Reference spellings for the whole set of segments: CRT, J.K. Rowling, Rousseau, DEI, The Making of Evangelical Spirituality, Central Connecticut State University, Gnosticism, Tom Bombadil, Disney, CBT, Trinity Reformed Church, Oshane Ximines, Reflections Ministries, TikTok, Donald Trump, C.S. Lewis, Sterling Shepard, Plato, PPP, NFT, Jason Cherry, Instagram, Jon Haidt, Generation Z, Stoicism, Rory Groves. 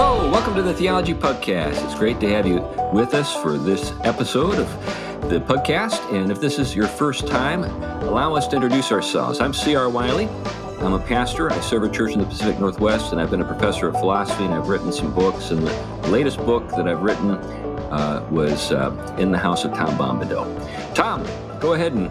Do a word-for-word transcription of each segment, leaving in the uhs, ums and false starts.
Hello, welcome to the Theology Podcast. It's great to have you with us for this episode of the podcast. And if this is your first time, allow us to introduce ourselves. I'm C R. Wiley. I'm a pastor. I serve a church in the Pacific Northwest, and I've been a professor of philosophy, and I've written some books. And the latest book that I've written uh, was uh, In the House of Tom Bombadil. Tom, go ahead and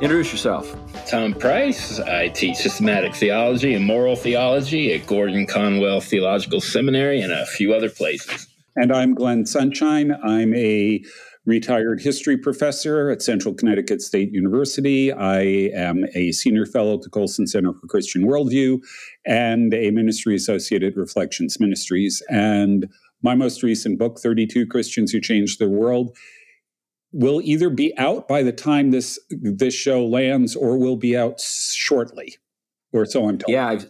introduce yourself. Tom Price. I teach systematic theology and moral theology at Gordon-Conwell Theological Seminary and a few other places. And I'm Glenn Sunshine. I'm a retired history professor at Central Connecticut State University. I am a senior fellow at the Colson Center for Christian Worldview and a ministry associate at Reflections Ministries. And my most recent book, thirty-two Christians Who Changed the World, will either be out by the time this this show lands or will be out shortly, or so I'm told. Yeah, I've,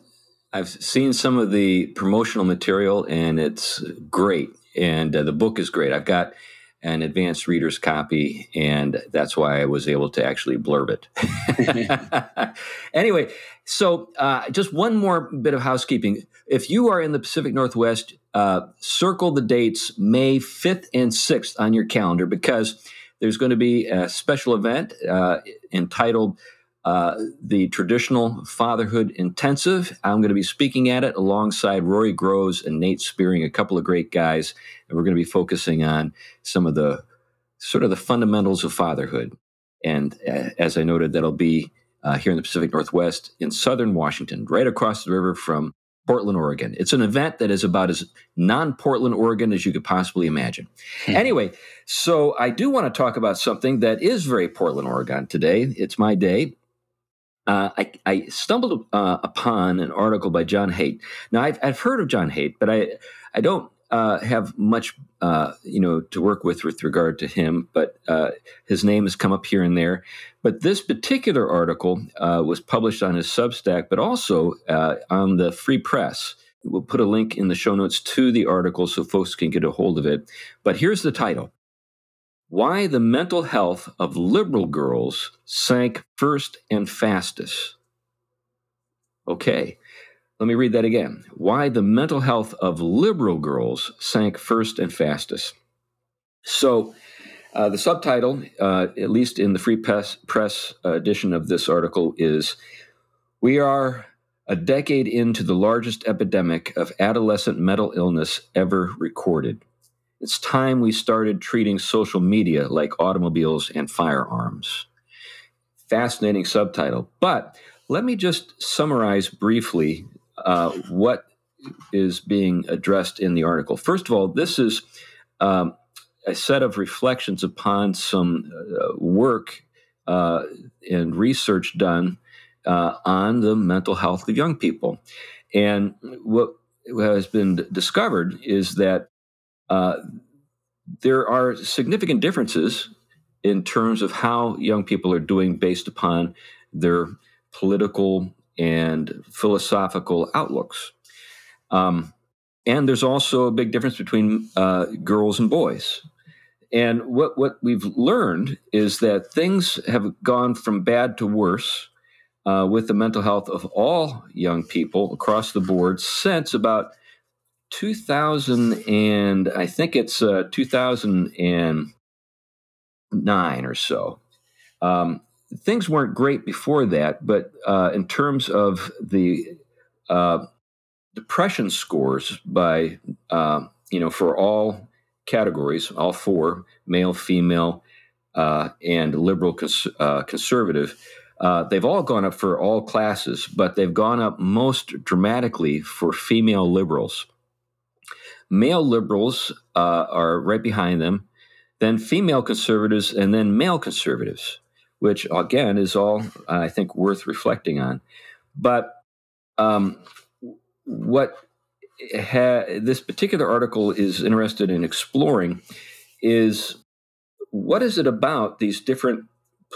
I've seen some of the promotional material, and it's great. And uh, the book is great. I've got an advanced reader's copy, and that's why I was able to actually blurb it. Anyway, so uh, just one more bit of housekeeping. If you are in the Pacific Northwest, uh, circle the dates May fifth and sixth on your calendar, because there's going to be a special event uh, entitled uh, The Traditional Fatherhood Intensive. I'm going to be speaking at it alongside Rory Groves and Nate Spearing, a couple of great guys. And we're going to be focusing on some of the sort of the fundamentals of fatherhood. And uh, as I noted, that'll be uh, here in the Pacific Northwest in southern Washington, right across the river from Portland, Oregon. It's an event that is about as non-Portland, Oregon as you could possibly imagine. Hmm. Anyway, so I do want to talk about something that is very Portland, Oregon today. It's my day. Uh, I, I stumbled uh, upon an article by John Haidt. Now, I've, I've heard of John Haidt, but I I don't uh, have much uh, you know to work with with regard to him, but uh, his name has come up here and there. But this particular article uh, was published on his Substack, but also uh, on the Free Press. We'll put a link in the show notes to the article so folks can get a hold of it. But here's the title: Why the Mental Health of Liberal Girls Sank First and Fastest. Okay, let me read that again. Why the Mental Health of Liberal Girls Sank First and Fastest. So uh, the subtitle, uh, at least in the Free Press, press uh, edition of this article, is We Are a Decade Into the Largest Epidemic of Adolescent Mental Illness Ever Recorded. It's time we started treating social media like automobiles and firearms. Fascinating subtitle. But let me just summarize briefly uh, what is being addressed in the article. First of all, this is um, a set of reflections upon some uh, work uh, and research done uh, on the mental health of young people. And what has been discovered is that Uh, there are significant differences in terms of how young people are doing based upon their political and philosophical outlooks. Um, and there's also a big difference between uh, girls and boys. And what, what we've learned is that things have gone from bad to worse uh, with the mental health of all young people across the board since about two thousand and I think it's uh, two thousand nine or so. Um, things weren't great before that, but uh, in terms of the uh, depression scores by uh, you know for all categories, all four, male, female, uh, and liberal cons- uh, conservative. Uh, they've all gone up for all classes, but they've gone up most dramatically for female liberals. Male liberals uh, are right behind them, then female conservatives, and then male conservatives, which, again, is all, uh, I think, worth reflecting on. But um, what ha- this particular article is interested in exploring is what is it about these different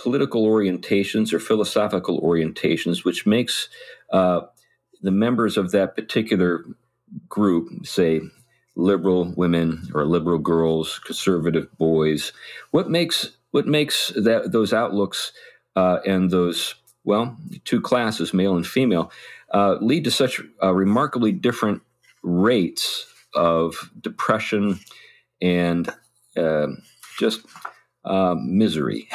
political orientations or philosophical orientations which makes uh, the members of that particular group, say, liberal women or liberal girls, conservative boys. What makes what makes that those outlooks uh, and those, well, two classes, male and female, uh, lead to such uh, remarkably different rates of depression and uh, just uh, misery.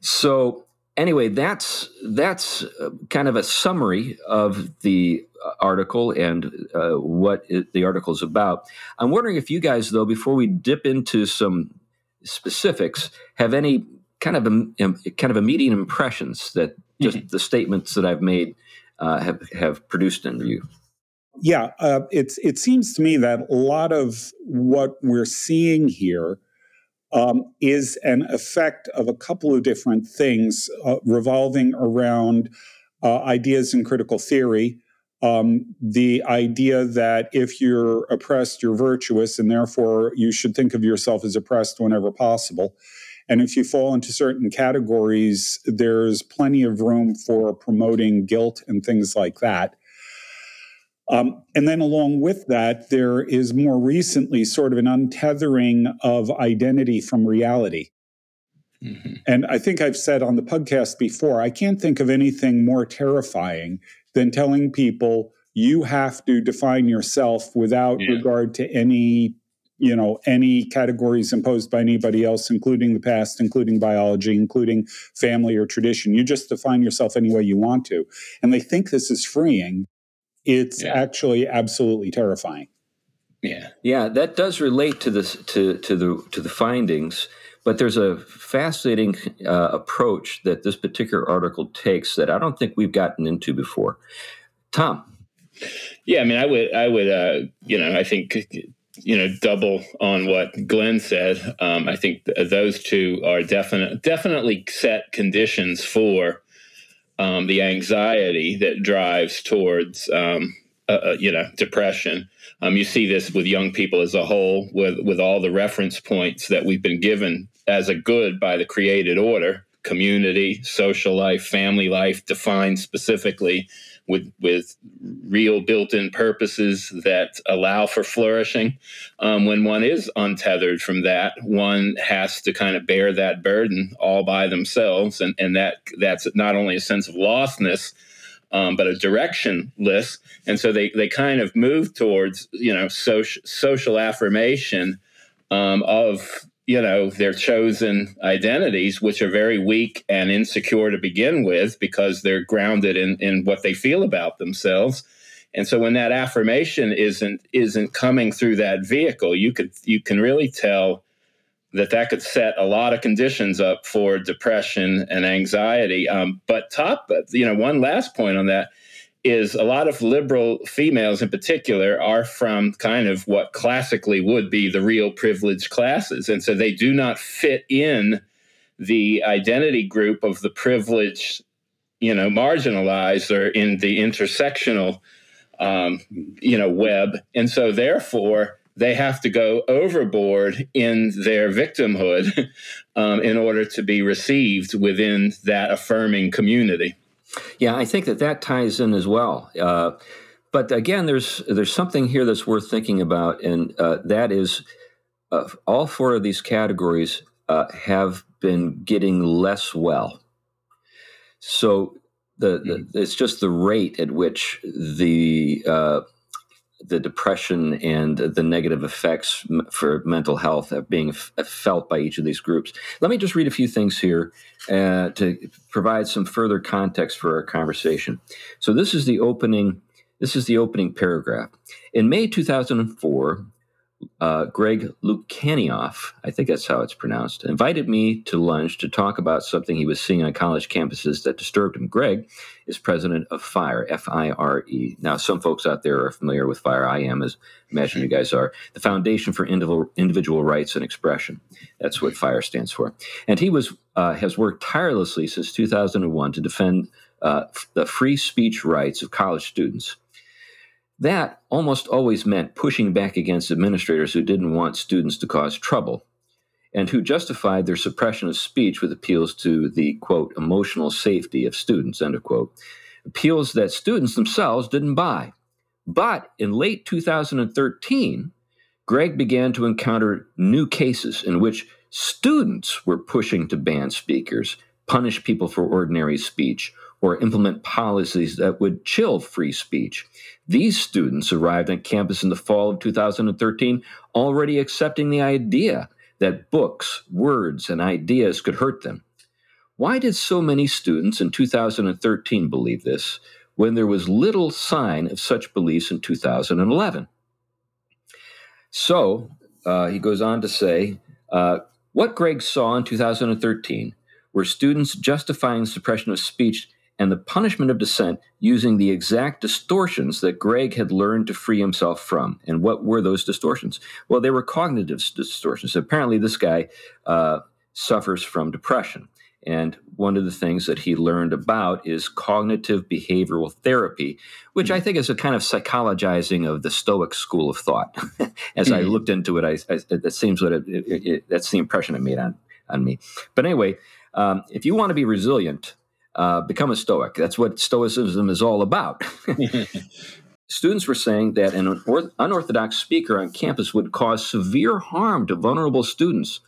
So anyway, that's that's kind of a summary of the article and uh, what it, the article is about. I'm wondering if you guys, though, before we dip into some specifics, have any kind of um, kind of immediate impressions that just mm-hmm. the statements that I've made uh, have have produced in you. Yeah, uh, it's it seems to me that a lot of what we're seeing here um, is an effect of a couple of different things uh, revolving around uh, ideas in critical theory. Um, the idea that if you're oppressed, you're virtuous, and therefore you should think of yourself as oppressed whenever possible. And if you fall into certain categories, there's plenty of room for promoting guilt and things like that. Um, and then along with that, there is more recently sort of an untethering of identity from reality. Mm-hmm. And I think I've said on the podcast before, I can't think of anything more terrifying than telling people you have to define yourself without yeah. regard to any, you know, any categories imposed by anybody else, including the past, including biology, including family or tradition. You just define yourself any way you want to. And they think this is freeing. It's yeah. actually absolutely terrifying. Yeah. Yeah, that does relate to this to to the to the findings. But there's a fascinating uh, approach that this particular article takes that I don't think we've gotten into before. Tom. Yeah, I mean, I would, I would, uh, you know, I think, you know, double on what Glenn said. Um, I think th- those two are definite, definitely set conditions for um, the anxiety that drives towards, um, uh, you know, depression. Um, you see this with young people as a whole, with, with all the reference points that we've been given as a good by the created order: community, social life, family life, defined specifically with with real built-in purposes that allow for flourishing. Um, when one is untethered from that, one has to kind of bear that burden all by themselves. And, and that that's not only a sense of lostness, Um, but a directionless. And so they, they kind of move towards, you know, social, social affirmation um, of, you know, their chosen identities, which are very weak and insecure to begin with because they're grounded in, in what they feel about themselves. And so when that affirmation isn't isn't coming through that vehicle, you could you can really tell that that could set a lot of conditions up for depression and anxiety. Um, but top, you know, one last point on that is a lot of liberal females in particular are from kind of what classically would be the real privileged classes. And so they do not fit in the identity group of the privileged, you know, marginalized or in the intersectional, um, you know, web. And so therefore, they have to go overboard in their victimhood um, in order to be received within that affirming community. Yeah, I think that that ties in as well. Uh, but again, there's there's something here that's worth thinking about, and uh, that is uh, all four of these categories uh, have been getting less well. So the, mm-hmm. the it's just the rate at which the uh, the depression and the negative effects for mental health are being f- felt by each of these groups. Let me just read a few things here uh, to provide some further context for our conversation. So this is the opening, this is the opening paragraph. In May two thousand four, uh, Greg Lukianoff, I think that's how it's pronounced, invited me to lunch to talk about something he was seeing on college campuses that disturbed him. Greg is president of FIRE, F I R E. Now, some folks out there are familiar with FIRE. I am, as I imagine you guys are. The Foundation for Individual Rights and Expression. That's what FIRE stands for. And he was uh, has worked tirelessly since two thousand one to defend uh, the free speech rights of college students. That almost always meant pushing back against administrators who didn't want students to cause trouble and who justified their suppression of speech with appeals to the, quote, emotional safety of students, end of quote, appeals that students themselves didn't buy. But in late two thousand thirteen, Greg began to encounter new cases in which students were pushing to ban speakers, punish people for ordinary speech, or implement policies that would chill free speech. These students arrived on campus in the fall of two thousand thirteen already accepting the idea that books, words, and ideas could hurt them. Why did so many students in two thousand thirteen believe this when there was little sign of such beliefs in two thousand eleven? So uh, he goes on to say, uh, what Greg saw in two thousand thirteen were students justifying suppression of speech and the punishment of dissent using the exact distortions that Greg had learned to free himself from. And what were those distortions? Well, they were cognitive distortions. Apparently, this guy uh, suffers from depression. And one of the things that he learned about is cognitive behavioral therapy, which mm. I think is a kind of psychologizing of the Stoic school of thought. As mm. I looked into it, I, I, that seems what it, it, it, that's the impression it made on, on me. But anyway, um, if you want to be resilient, Uh, become a Stoic. That's what Stoicism is all about. Students were saying that an unor- unorthodox speaker on campus would cause severe harm to vulnerable students.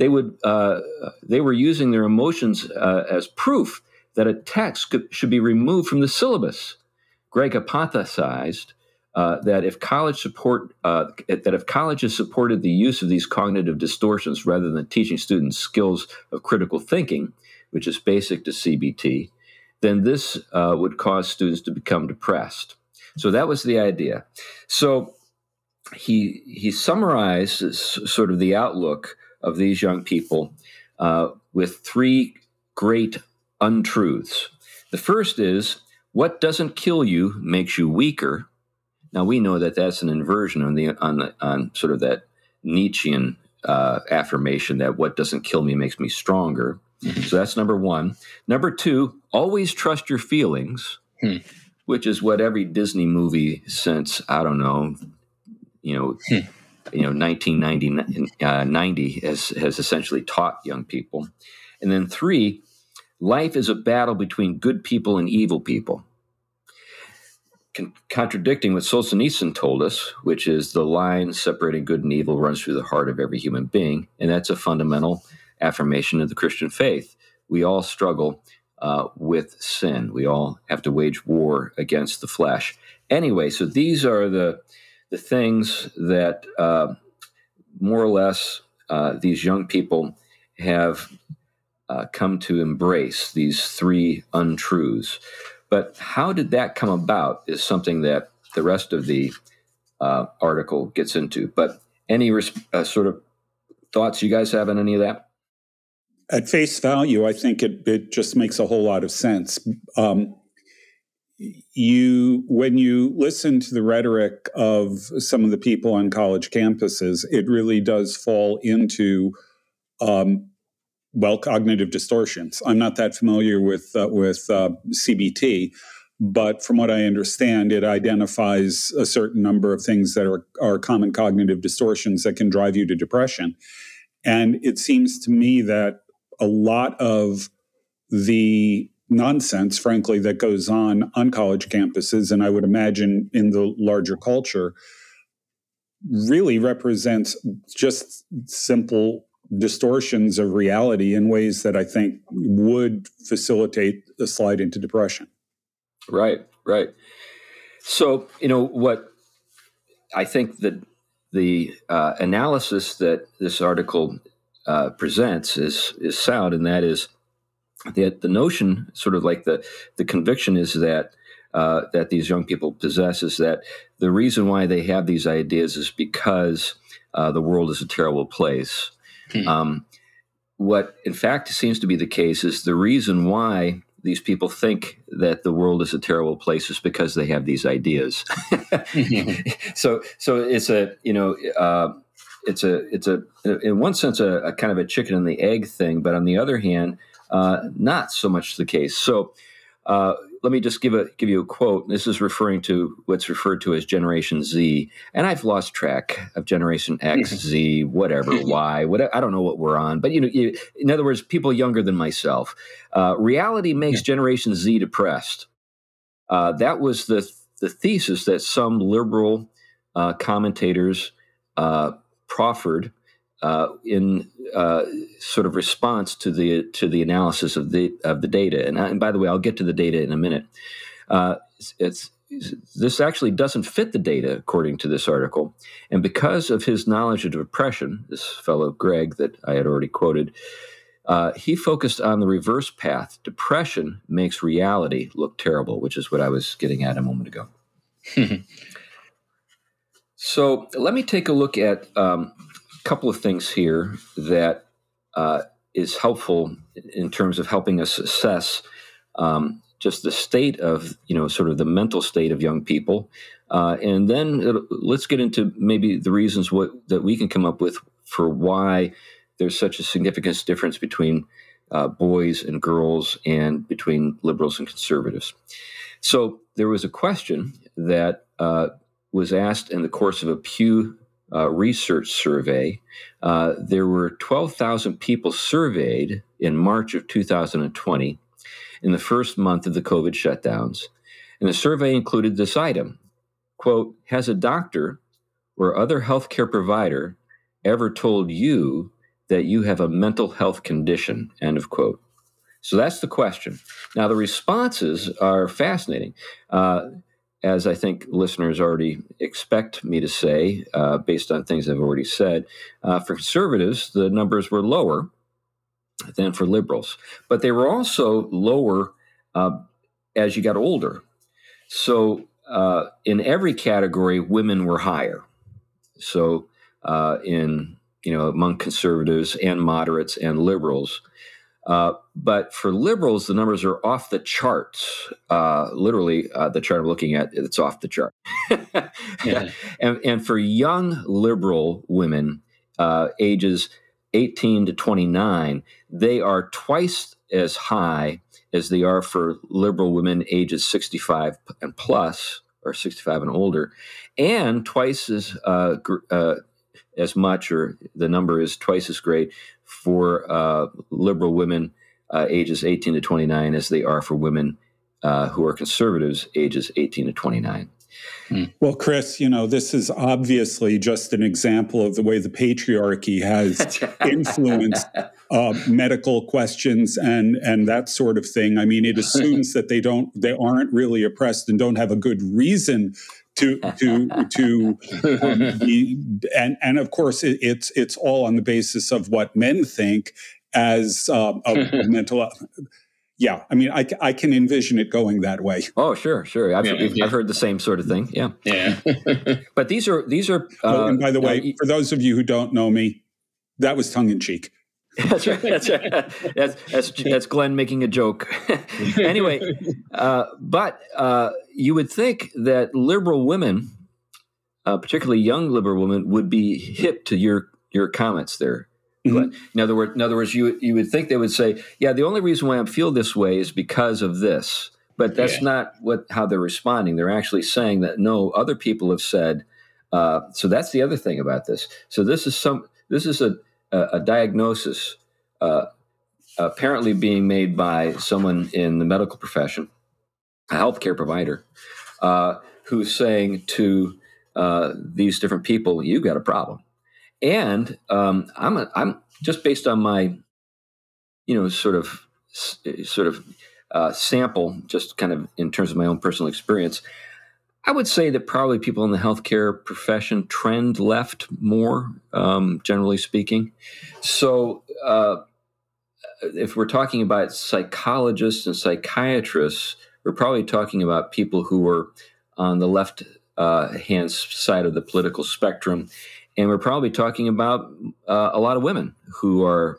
They would. Uh, they were using their emotions uh, as proof that a text could, should be removed from the syllabus. Greg hypothesized uh, that if college support uh, that if colleges supported the use of these cognitive distortions rather than teaching students skills of critical thinking, which is basic to C B T, then this uh, would cause students to become depressed. So that was the idea. So he he summarized s- sort of the outlook of these young people uh, with three great untruths. The first is, what doesn't kill you makes you weaker. Now we know that that's an inversion on the on the, on sort of that Nietzschean uh, affirmation that what doesn't kill me makes me stronger. So that's number one. Number two, always trust your feelings, hmm. which is what every Disney movie since, I don't know, you know, hmm. you know, nineteen ninety uh, ninety has, has essentially taught young people. And then three, life is a battle between good people and evil people. Con- contradicting what Solzhenitsyn told us, which is the line separating good and evil runs through the heart of every human being. And that's a fundamental affirmation of the Christian faith. We all struggle uh, with sin. We all have to wage war against the flesh. Anyway, so these are the the things that uh, more or less uh, these young people have uh, come to embrace, these three untruths. But how did that come about is something that the rest of the uh, article gets into. But any res- uh, sort of thoughts you guys have on any of that? At face value, I think it, it just makes a whole lot of sense. Um, you, when you listen to the rhetoric of some of the people on college campuses, it really does fall into, um, well, cognitive distortions. I'm not that familiar with uh, with uh, C B T, but from what I understand, it identifies a certain number of things that are, are common cognitive distortions that can drive you to depression. And it seems to me that a lot of the nonsense, frankly, that goes on on college campuses, and I would imagine in the larger culture, really represents just simple distortions of reality in ways that I think would facilitate a slide into depression. Right, right. So, you know, what I think that the uh, analysis that this article Uh, presents is is sound, and that is that the notion, sort of like the the conviction, is that uh, that these young people possess is that the reason why they have these ideas is because uh, the world is a terrible place. Hmm. Um, what, in fact, seems to be the case is the reason why these people think that the world is a terrible place is because they have these ideas. so so it's a you know. Uh, It's a, it's a, in one sense, a, a kind of a chicken and the egg thing, but on the other hand, uh, not so much the case. So uh, let me just give a give you a quote. This is referring to what's referred to as Generation Z, and I've lost track of Generation X, Z, whatever, Y, whatever. I don't know what we're on, but you know, you, in other words, people younger than myself. Uh, reality makes yeah. Generation Z depressed. Uh, that was the the thesis that some liberal uh, commentators Uh, proffered uh, in uh, sort of response to the to the analysis of the of the data. And, I, and by the way, I'll get to the data in a minute. Uh, it's, it's this actually doesn't fit the data according to this article, and because of his knowledge of oppression, this fellow Greg that I had already quoted, uh, he focused on the reverse path. Depression makes reality look terrible, which is what I was getting at a moment ago. So let me take a look at um, a couple of things here that uh, is helpful in terms of helping us assess um, just the state of, you know, sort of the mental state of young people. Uh, and then let's get into maybe the reasons what that we can come up with for why there's such a significant difference between uh, boys and girls and between liberals and conservatives. So there was a question that uh, was asked in the course of a Pew uh, research survey. Uh, there were twelve thousand people surveyed in March of two thousand twenty, in the first month of the COVID shutdowns. And the survey included this item, quote, has a doctor or other healthcare provider ever told you that you have a mental health condition, end of quote. So that's the question. Now, the responses are fascinating. Uh, as I think listeners already expect me to say, uh, based on things I've already said, uh, for conservatives, the numbers were lower than for liberals. But they were also lower uh, as you got older. So uh, in every category, women were higher. So uh, in, you know, among conservatives and moderates and liberals. Uh, but for liberals, the numbers are off the charts. Uh, literally, uh, the chart I'm looking at, it's off the chart. Yeah. and, and for young liberal women, uh, ages eighteen to twenty-nine, they are twice as high as they are for liberal women ages sixty-five and plus, or sixty-five and older, and twice as uh, gr- uh, as much, or the number is twice as great for uh, liberal women uh, ages eighteen to twenty-nine as they are for women uh, who are conservatives ages eighteen to twenty-nine. Well, Chris, you know, this is obviously just an example of the way the patriarchy has influenced uh, medical questions and and that sort of thing. I mean, it assumes that they don't, they aren't really oppressed and don't have a good reason to to to um, be, and and of course it, it's it's all on the basis of what men think as um, of, of mental health. Yeah, I mean, I, I can envision it going that way. Oh, sure, sure. I've, yeah, yeah. I've heard the same sort of thing. Yeah, yeah. But these are these are. Uh, oh, and by the way, uh, for those of you who don't know me, that was tongue in cheek. That's right. That's right. That's, that's that's Glenn making a joke. Anyway, uh, but uh, you would think that liberal women, uh, particularly young liberal women, would be hip to your your comments there. Mm-hmm. In other words, in other words, you you would think they would say, "Yeah, the only reason why I feel this way is because of this." But that's yeah. not what how they're responding. They're actually saying that no, other people have said. Uh, so that's the other thing about this. So this is some this is a a, a diagnosis uh, apparently being made by someone in the medical profession, a healthcare provider, uh, who's saying to uh, these different people, "You got a problem." And um, I'm a, I'm just based on my, you know, sort of sort of uh, sample, just kind of in terms of my own personal experience. I would say that probably people in the healthcare profession trend left more, um, generally speaking. So uh, if we're talking about psychologists and psychiatrists, we're probably talking about people who are on the left uh, hand side of the political spectrum. And we're probably talking about uh, a lot of women who are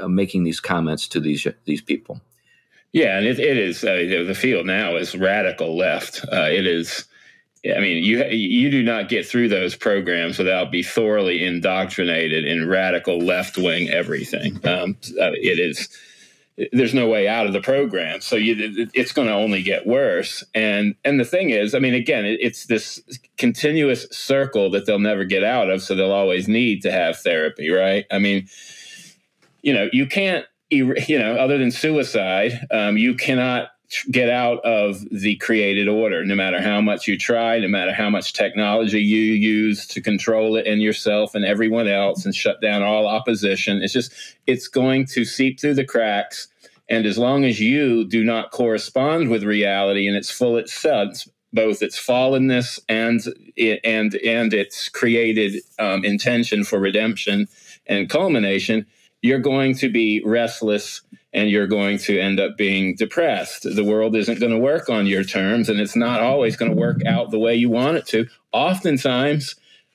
uh, making these comments to these these people. Yeah, and it, it is uh, the field now is radical left. Uh, it is, I mean, you you do not get through those programs without be thoroughly indoctrinated in radical left wing everything. Um, it is. There's no way out of the program, so you, it's going to only get worse. And and the thing is, I mean, again, it, it's this continuous circle that they'll never get out of. So they'll always need to have therapy, right? I mean, you know, you can't, you know, other than suicide, um, you cannot get out of the created order, no matter how much you try, no matter how much technology you use to control it and yourself and everyone else and shut down all opposition. It's just, it's going to seep through the cracks. And as long as you do not correspond with reality in its full sense, both its fallenness and it, and and its created um, intention for redemption and culmination, you're going to be restless and you're going to end up being depressed. The world isn't going to work on your terms, and it's not always going to work out the way you want it to. Oftentimes,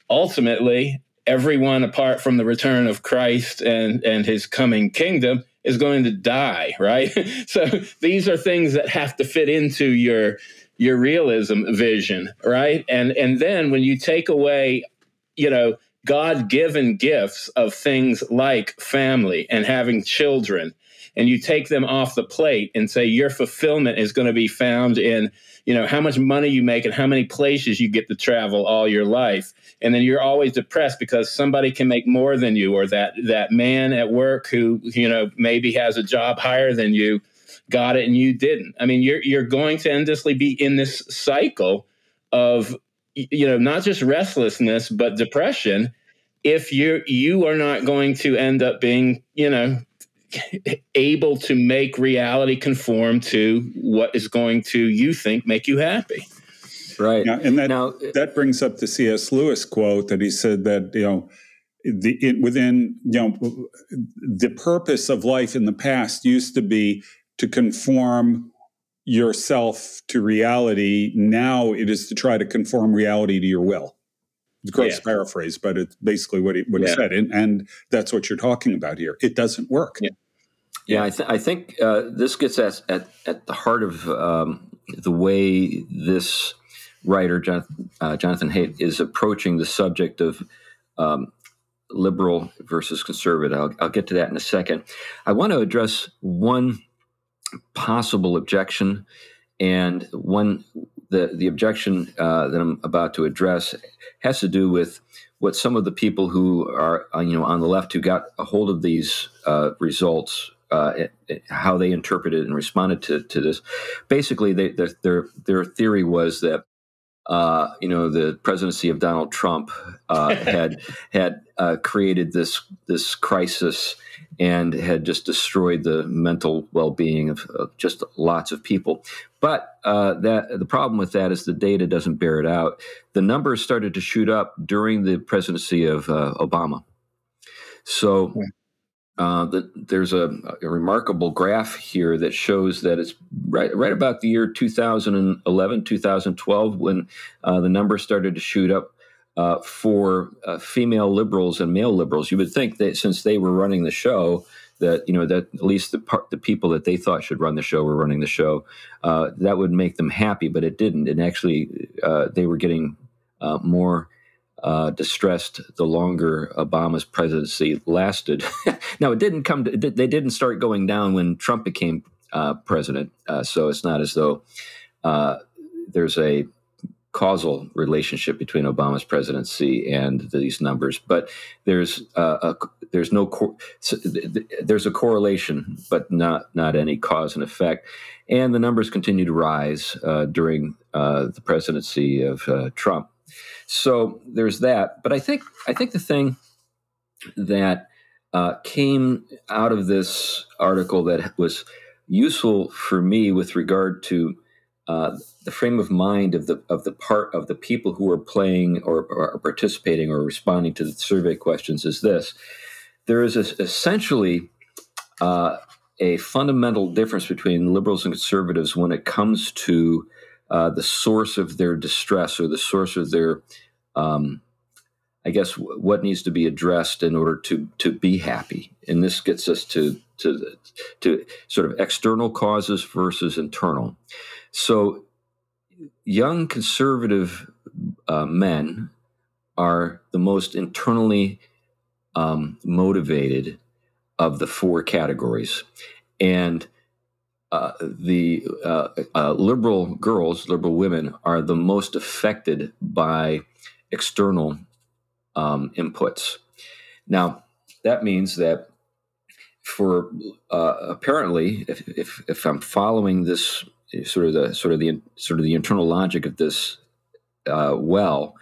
ultimately, everyone apart from the return of Christ and, and his coming kingdom is going to die, right? So these are things that have to fit into your your realism vision, right? And and then when you take away, you know, God-given gifts of things like family and having children, and you take them off the plate and say your fulfillment is going to be found in, you know, how much money you make and how many places you get to travel all your life. And then you're always depressed because somebody can make more than you, or that that man at work who, you know, maybe has a job higher than you got it and you didn't. I mean, you're you're going to endlessly be in this cycle of, you know, not just restlessness, but depression if you you are not going to end up being, you know, able to make reality conform to what is going to, you think, make you happy. Right. Yeah, and that now, that brings up the C S. Lewis quote that he said that, you know, the, it, within, you know, the purpose of life in the past used to be to conform yourself to reality. Now it is to try to conform reality to your will. It's a gross yeah. paraphrase, but it's basically what he, what yeah. he said. And, and that's what you're talking about here. It doesn't work. Yeah. Yeah, I, th- I think uh, this gets at, at, at the heart of um, the way this writer, Jonathan, uh, Jonathan Haidt, is approaching the subject of um, liberal versus conservative. I'll, I'll get to that in a second. I want to address one possible objection, and one the, the objection uh, that I'm about to address has to do with what some of the people who are, you know, on the left who got a hold of these uh, results, Uh, it, it, how they interpreted and responded to, to this. Basically, they, their, their their theory was that uh, you know the presidency of Donald Trump uh, had had uh, created this this crisis and had just destroyed the mental well-being of, of just lots of people. But uh, that the problem with that is the data doesn't bear it out. The numbers started to shoot up during the presidency of uh, Obama. So. Yeah. Uh, the, there's a, a remarkable graph here that shows that it's right, right about the year two thousand eleven, two thousand twelve, when uh, the numbers started to shoot up uh, for uh, female liberals and male liberals. You would think that since they were running the show, that you know that at least the part, the people that they thought should run the show were running the show. Uh, that would make them happy, but it didn't. And actually, uh, they were getting uh, more. Uh, distressed the longer Obama's presidency lasted. Now, it didn't come to, it, they didn't start going down when Trump became uh, president. Uh, so it's not as though uh, there's a causal relationship between Obama's presidency and these numbers. But there's uh, a, there's no cor- so th- th- there's a correlation, but not not any cause and effect. And the numbers continue to rise uh, during uh, the presidency of uh, Trump. So there's that, but I think I think the thing that uh, came out of this article that was useful for me with regard to uh, the frame of mind of the of the part of the people who are playing or, or are participating or responding to the survey questions is this: there is a, essentially uh, a fundamental difference between liberals and conservatives when it comes to Uh, the source of their distress, or the source of their, um, I guess, w- what needs to be addressed in order to to be happy. And this gets us to to to sort of external causes versus internal. So, young conservative uh, men are the most internally um, motivated of the four categories, and. Uh, the uh, uh, liberal girls, liberal women, are the most affected by external um, inputs. Now, that means that for uh, apparently, if, if, if I'm following this sort of the sort of the sort of the internal logic of this uh, well,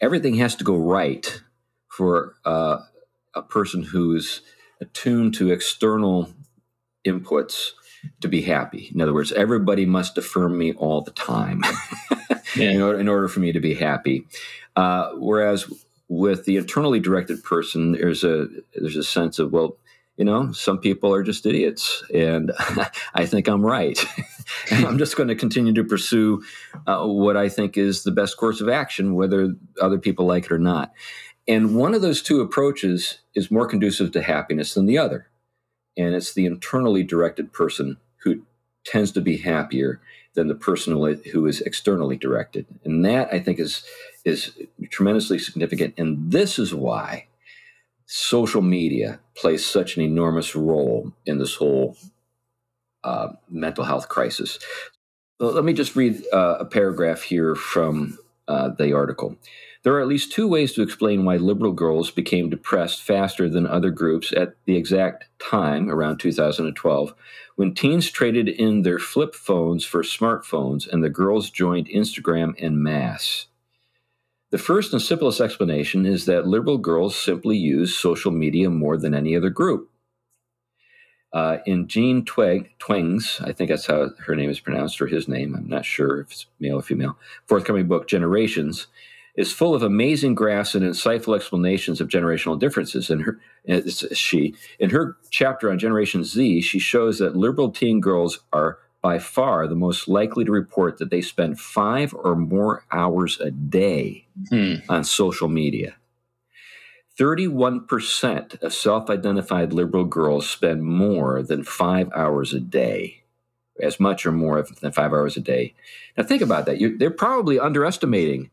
everything has to go right for uh, a person who's attuned to external inputs to be happy. In other words, everybody must affirm me all the time yeah. in, order, in order for me to be happy. Uh, whereas with the internally directed person, there's a there's a sense of, well, you know, some people are just idiots, and I think I'm right. And I'm just going to continue to pursue uh, what I think is the best course of action, whether other people like it or not. And one of those two approaches is more conducive to happiness than the other. And it's the internally directed person who tends to be happier than the person who is externally directed. And that, I think, is is tremendously significant. And this is why social media plays such an enormous role in this whole uh, mental health crisis. So let me just read uh, a paragraph here from uh, the article. There are at least two ways to explain why liberal girls became depressed faster than other groups at the exact time, around two thousand twelve, when teens traded in their flip phones for smartphones and the girls joined Instagram en masse. The first and simplest explanation is that liberal girls simply use social media more than any other group. Uh, in Jean Twenge, I think that's how her name is pronounced, or his name, I'm not sure if it's male or female, forthcoming book, Generations, is full of amazing graphs and insightful explanations of generational differences. In her, it's she, in her chapter on Generation Z, she shows that liberal teen girls are by far the most likely to report that they spend five or more hours a day hmm. on social media. thirty-one percent of self-identified liberal girls spend more than five hours a day, as much or more than five hours a day. Now think about that. You, they're probably underestimating.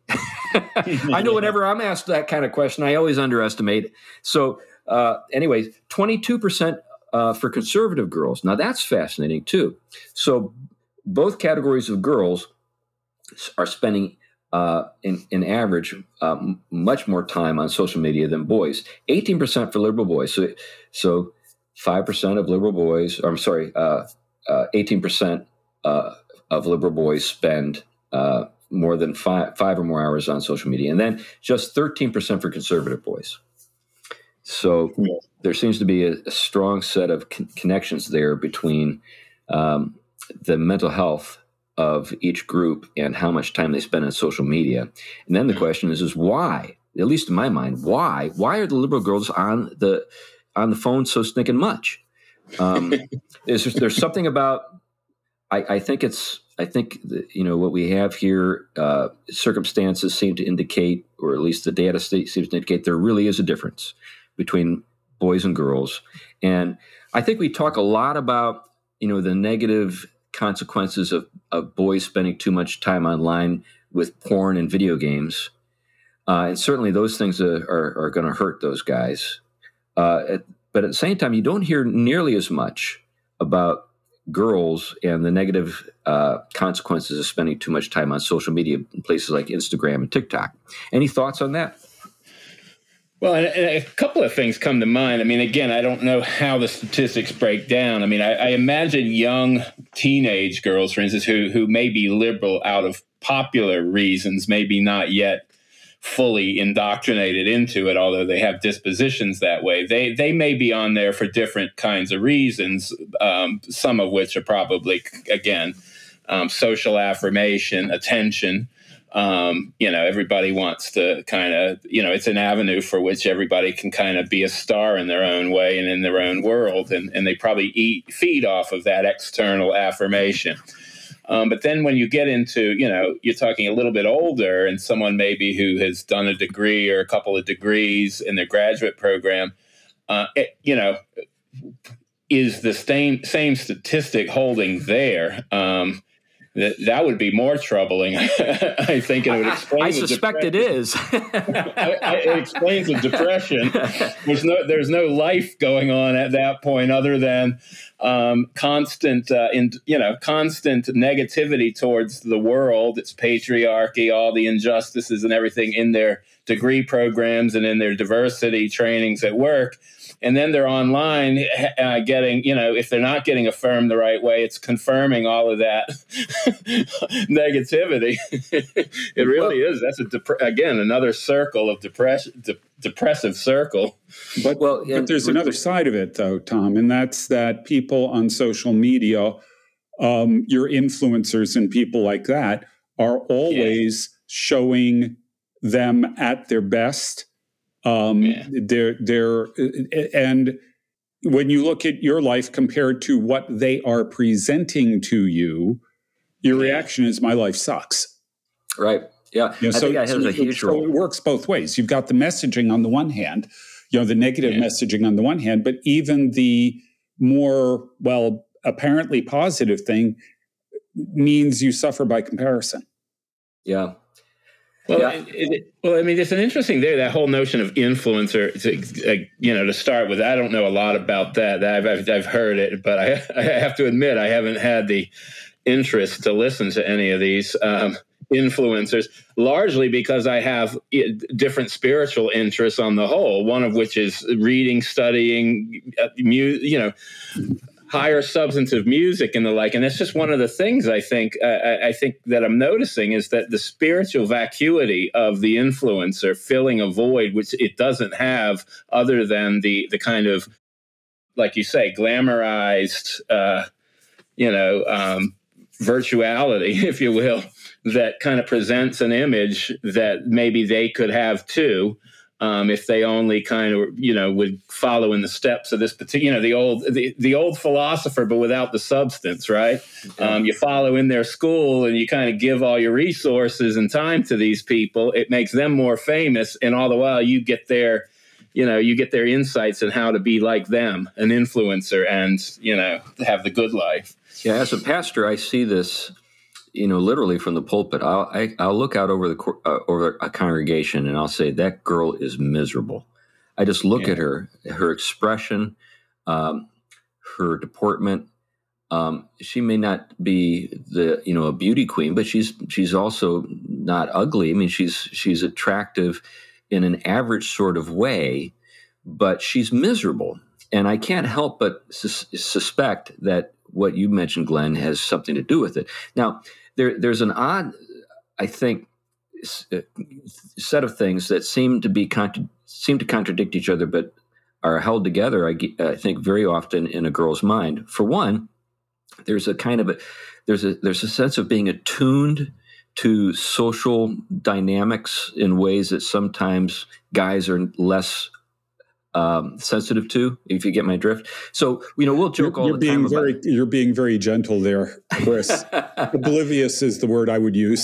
I know whenever I'm asked that kind of question, I always underestimate. So uh, anyways, twenty-two percent Uh, for conservative girls. Now, that's fascinating, too. So both categories of girls are spending, uh, in, in average, um, much more time on social media than boys. eighteen percent for liberal boys. So, so five percent of liberal boys, or I'm sorry, uh, uh, eighteen percent uh, of liberal boys spend uh, more than five, five or more hours on social media. And then just thirteen percent for conservative boys. So there seems to be a, a strong set of con- connections there between um, the mental health of each group and how much time they spend on social media. And then the question is, is why, at least in my mind, why, why are the liberal girls on the, on the phone so stinking much? Um, is there, there's something about, I, I think it's, I think, the, you know, what we have here, uh, circumstances seem to indicate, or at least the data seems to indicate, there really is a difference between boys and girls. And I think we talk a lot about, you know, the negative consequences of, of boys spending too much time online with porn and video games. Uh, and certainly those things are, are, are going to hurt those guys. Uh, at, but at the same time, you don't hear nearly as much about girls and the negative uh, consequences of spending too much time on social media in places like Instagram and TikTok. Any thoughts on that? Well, and a couple of things come to mind. I mean, again, I don't know how the statistics break down. I mean, I, I imagine young teenage girls, for instance, who who may be liberal out of popular reasons, maybe not yet fully indoctrinated into it, although they have dispositions that way. They they may be on there for different kinds of reasons, um, some of which are probably, again, um, social affirmation, attention. Um, you know, everybody wants to kind of, you know, it's an avenue for which everybody can kind of be a star in their own way and in their own world. And, and they probably eat, feed off of that external affirmation. Um, but then when you get into, you know, you're talking a little bit older and someone maybe who has done a degree or a couple of degrees in their graduate program, uh, it, you know, is the same, same statistic holding there? Um, That that would be more troubling, I think. It would explain. I, I suspect it is. It explains the depression. There's no there's no life going on at that point other than um, constant uh, in you know constant negativity towards the world, its patriarchy, all the injustices and everything in their degree programs and in their diversity trainings at work. And then they're online uh, getting, you know, if they're not getting affirmed the right way, it's confirming all of that negativity. It really well, is. That's a dep- again another circle of depression, de- depressive circle. But, well, yeah, but there's re- another side of it, though, Tom, and that's that people on social media, um, your influencers and people like that, are always yeah. showing them at their best. Um, yeah. They're they're and. When you look at your life compared to what they are presenting to you, your reaction is, my life sucks. Right. Yeah. You know, I so, think that has so, a huge role. So it works both ways. You've got the messaging on the one hand, you know, the negative yeah. messaging on the one hand, but even the more, well, apparently positive thing means you suffer by comparison. Yeah. Well, yeah. it, it, well, I mean, it's an interesting there, that whole notion of influencer, to, you know, to start with, I don't know a lot about that. I've, I've, I've heard it, but I, I have to admit, I haven't had the interest to listen to any of these um, influencers, largely because I have different spiritual interests on the whole, one of which is reading, studying, you know, higher substantive music and the like. And that's just one of the things I think uh, I think that I'm noticing is that the spiritual vacuity of the influencer filling a void, which it doesn't have other than the the kind of, like you say, glamorized, uh, you know, um, virtuality, if you will, that kind of presents an image that maybe they could have too. Um, if they only kind of, you know, would follow in the steps of this particular, you know, the old the, the old philosopher, but without the substance, right? Okay. Um, you follow in their school and you kind of give all your resources and time to these people. It makes them more famous. And all the while you get their, you know, you get their insights on how to be like them, an influencer and, you know, have the good life. Yeah, as a pastor, I see this, you know, literally from the pulpit. I'll, I, I'll look out over the uh, over a congregation and I'll say, that girl is miserable. I just look yeah. at her, her expression, um, her deportment. Um, she may not be the, you know, a beauty queen, but she's she's also not ugly. I mean, she's she's attractive in an average sort of way, but she's miserable. And I can't help but sus- suspect that what you mentioned, Glenn, has something to do with it. Now, There, there's an odd, I think, set of things that seem to be contra- seem to contradict each other, but are held together, I, I think, very often in a girl's mind. For one, there's a kind of a there's a there's a sense of being attuned to social dynamics in ways that sometimes guys are less Um, sensitive to, if you get my drift. So, you know, we'll joke you're, all you're the being time about very, it. You're being very gentle there, Chris. Oblivious is the word I would use.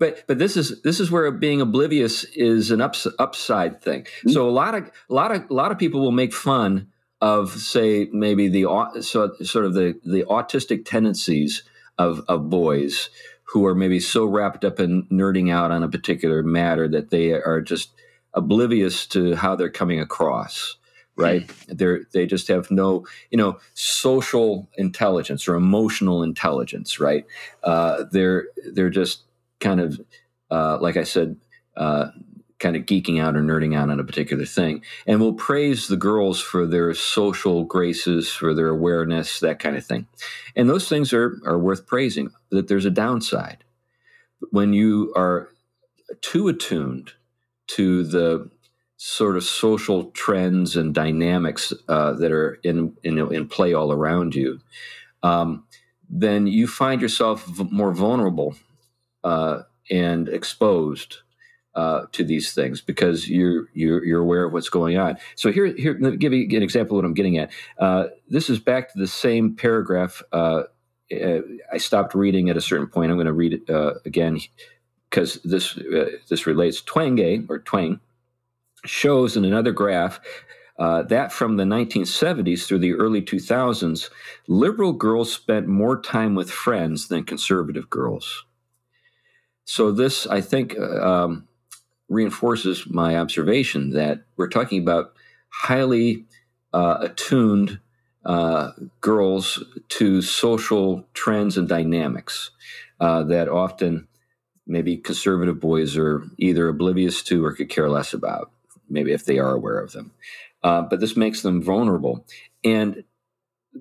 but but this is this is where being oblivious is an ups, upside thing. Mm-hmm. So a lot of a lot of a lot of people will make fun of, say, maybe the so, sort of the the autistic tendencies of of boys who are maybe so wrapped up in nerding out on a particular matter that they are just oblivious to how they're coming across, right? Mm. They're they just have no, you know, social intelligence or emotional intelligence, right? Uh, they're they're just kind of, uh, like I said, uh, kind of geeking out or nerding out on a particular thing, and we'll praise the girls for their social graces, for their awareness, that kind of thing, and those things are are worth praising. That there's a downside when you are too attuned to the sort of social trends and dynamics uh, that are in, in in play all around you, um, then you find yourself v- more vulnerable uh, and exposed uh, to these things because you're, you're you're aware of what's going on. So here here let me give you an example of what I'm getting at. Uh, this is back to the same paragraph. Uh, I stopped reading at a certain point. I'm going to read it uh, again. Because this uh, this relates, Twenge, or Twenge, shows in another graph uh, that from the nineteen seventies through the early two thousands, liberal girls spent more time with friends than conservative girls. So this, I think, uh, um, reinforces my observation that we're talking about highly uh, attuned uh, girls to social trends and dynamics uh, that often maybe conservative boys are either oblivious to or could care less about, maybe if they are aware of them. Uh, but this makes them vulnerable. And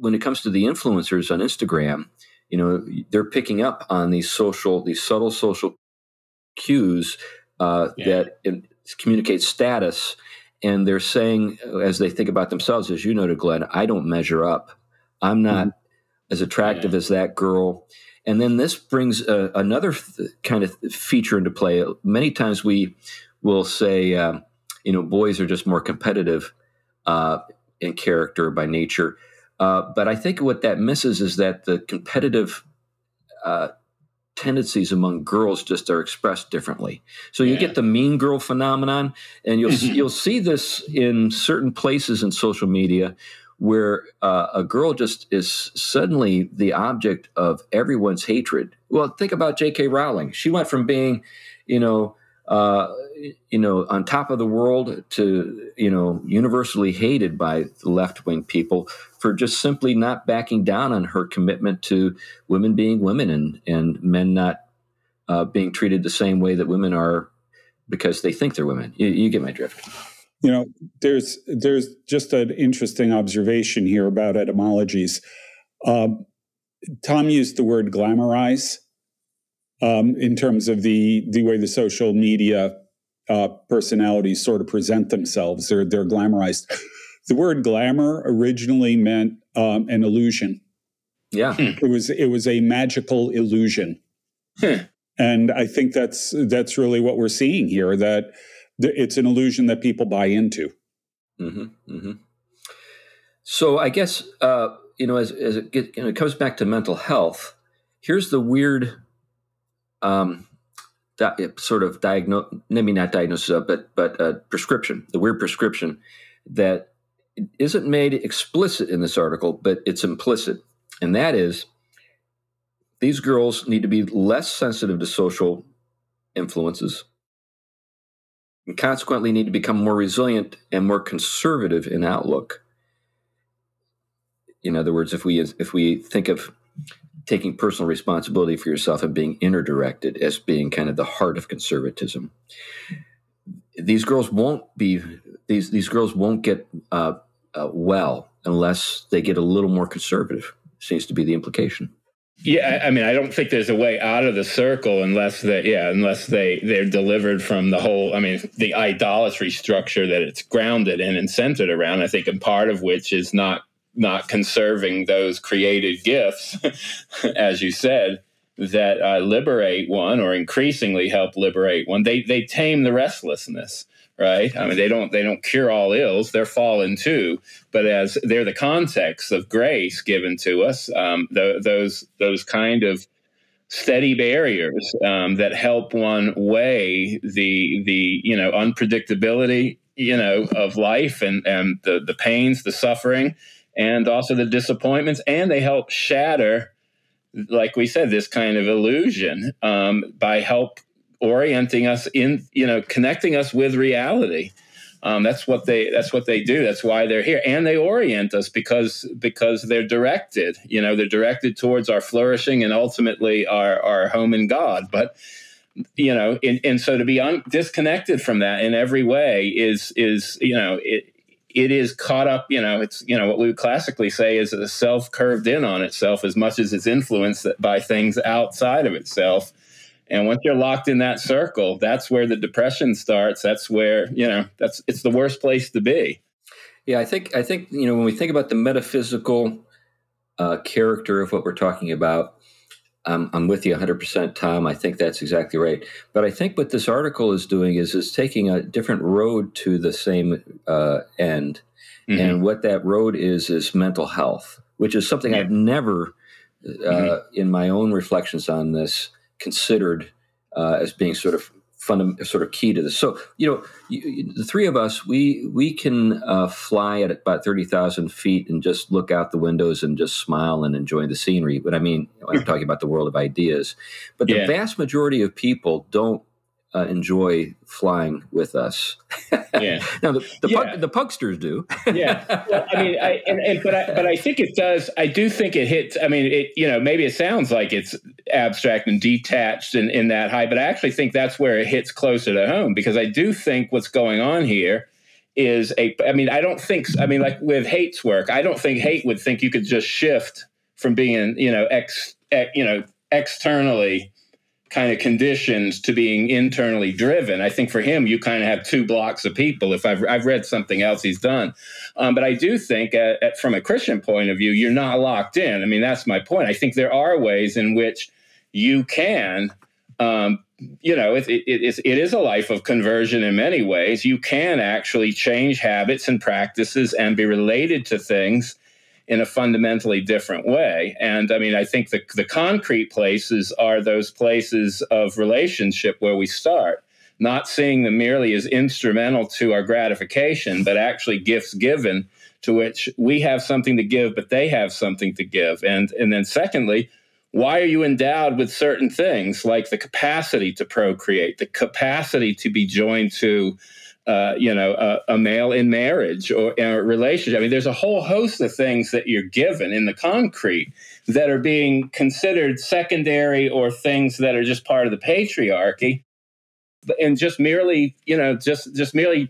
when it comes to the influencers on Instagram, you know, they're picking up on these social, these subtle social cues uh, yeah. that it, communicate status. And they're saying, as they think about themselves, as you noted, Glenn, I don't measure up. I'm not mm-hmm. as attractive yeah. as that girl. And then this brings uh, another th- kind of feature into play. Many times we will say, uh, you know, boys are just more competitive uh, in character by nature. Uh, but I think what that misses is that the competitive uh, tendencies among girls just are expressed differently. So you yeah. get the mean girl phenomenon, and you'll you'll see this in certain places in social media where uh, a girl just is suddenly the object of everyone's hatred. Well, think about J K. Rowling. She went from being, you know, uh, you know, on top of the world to, you know, universally hated by left-wing people for just simply not backing down on her commitment to women being women and, and men not uh, being treated the same way that women are because they think they're women. You, you get my drift. You know, there's there's just an interesting observation here about etymologies. Um, Tom used the word glamorize um, in terms of the the way the social media uh, personalities sort of present themselves. They're they're glamorized. The word glamour originally meant um, an illusion. Yeah, it was it was a magical illusion, hmm. and I think that's that's really what we're seeing here. That it's an illusion that people buy into. Mm-hmm, mm-hmm. So I guess uh, you know, as as it, get, you know, it comes back to mental health. Here's the weird, um, di- sort of diagnosis. Maybe not diagnosis, but but uh, prescription. The weird prescription that isn't made explicit in this article, but it's implicit. And that is, these girls need to be less sensitive to social influences and consequently need to become more resilient and more conservative in outlook. In other words, if we if we think of taking personal responsibility for yourself and being inner directed as being kind of the heart of conservatism, these girls won't be these these girls won't get uh, uh, well unless they get a little more conservative. Seems to be the implication. Yeah, I mean, I don't think there's a way out of the circle unless that yeah, unless they they're delivered from the whole. I mean, the idolatry structure that it's grounded in and centered around. I think, and part of which is not not conserving those created gifts, as you said, that uh, liberate one or increasingly help liberate one. They they tame the restlessness, right? I mean, they don't they don't cure all ills. They're fallen too, but as they're the context of grace given to us, um, th- those those kind of steady barriers um, that help one weigh the the you know unpredictability you know of life and and the the pains, the suffering, and also the disappointments, and they help shatter, like we said, this kind of illusion um, by help orienting us in, you know, connecting us with reality. Um, that's what they, that's what they do. That's why they're here. And they orient us because, because they're directed, you know, they're directed towards our flourishing and ultimately our, our home in God. But, you know, and, and so to be un- disconnected from that in every way is, is, you know, it, It is caught up, you know, it's, you know, what we would classically say is a self curved in on itself as much as it's influenced by things outside of itself. And once you're locked in that circle, that's where the depression starts. That's where, you know, that's, it's the worst place to be. Yeah, I think, I think, you know, when we think about the metaphysical uh, character of what we're talking about, um, I'm with you one hundred percent, Tom. I think that's exactly right. But I think what this article is doing is is taking a different road to the same uh, end. Mm-hmm. And what that road is is mental health, which is something yeah. I've never, uh, mm-hmm. in my own reflections on this, considered uh, as being sort of funda- sort of key to this. So, you know, you, the three of us, we we can uh, fly at about thirty thousand feet and just look out the windows and just smile and enjoy the scenery. But I mean, I'm talking about the world of ideas. But the yeah. vast majority of people don't uh, enjoy flying with us. Yeah. Now, the the, yeah. punk, the punksters do. yeah. Well, I mean, I, and, and, but, I, but I think it does. I do think it hits. I mean, it, you know, maybe it sounds like it's abstract and detached and in that high, but I actually think that's where it hits closer to home, because I do think what's going on here is a, I mean, I don't think, I mean, like with Haidt's work, I don't think Haidt would think you could just shift from being, you know, ex you know, externally kind of conditions to being internally driven. I think for him, you kind of have two blocks of people. If I've, I've read something else he's done. Um, but I do think at, at, from a Christian point of view, you're not locked in. I mean, that's my point. I think there are ways in which you can, um, you know, it, it, it, it is a life of conversion in many ways. You can actually change habits and practices and be related to things in a fundamentally different way. And I mean, I think the, the concrete places are those places of relationship where we start, not seeing them merely as instrumental to our gratification, but actually gifts given to which we have something to give, but they have something to give. And, and then secondly, why are you endowed with certain things like the capacity to procreate, the capacity to be joined to Uh, you know, uh, a male in marriage or in a relationship. I mean, there's a whole host of things that you're given in the concrete that are being considered secondary or things that are just part of the patriarchy, and just merely, you know, just just merely.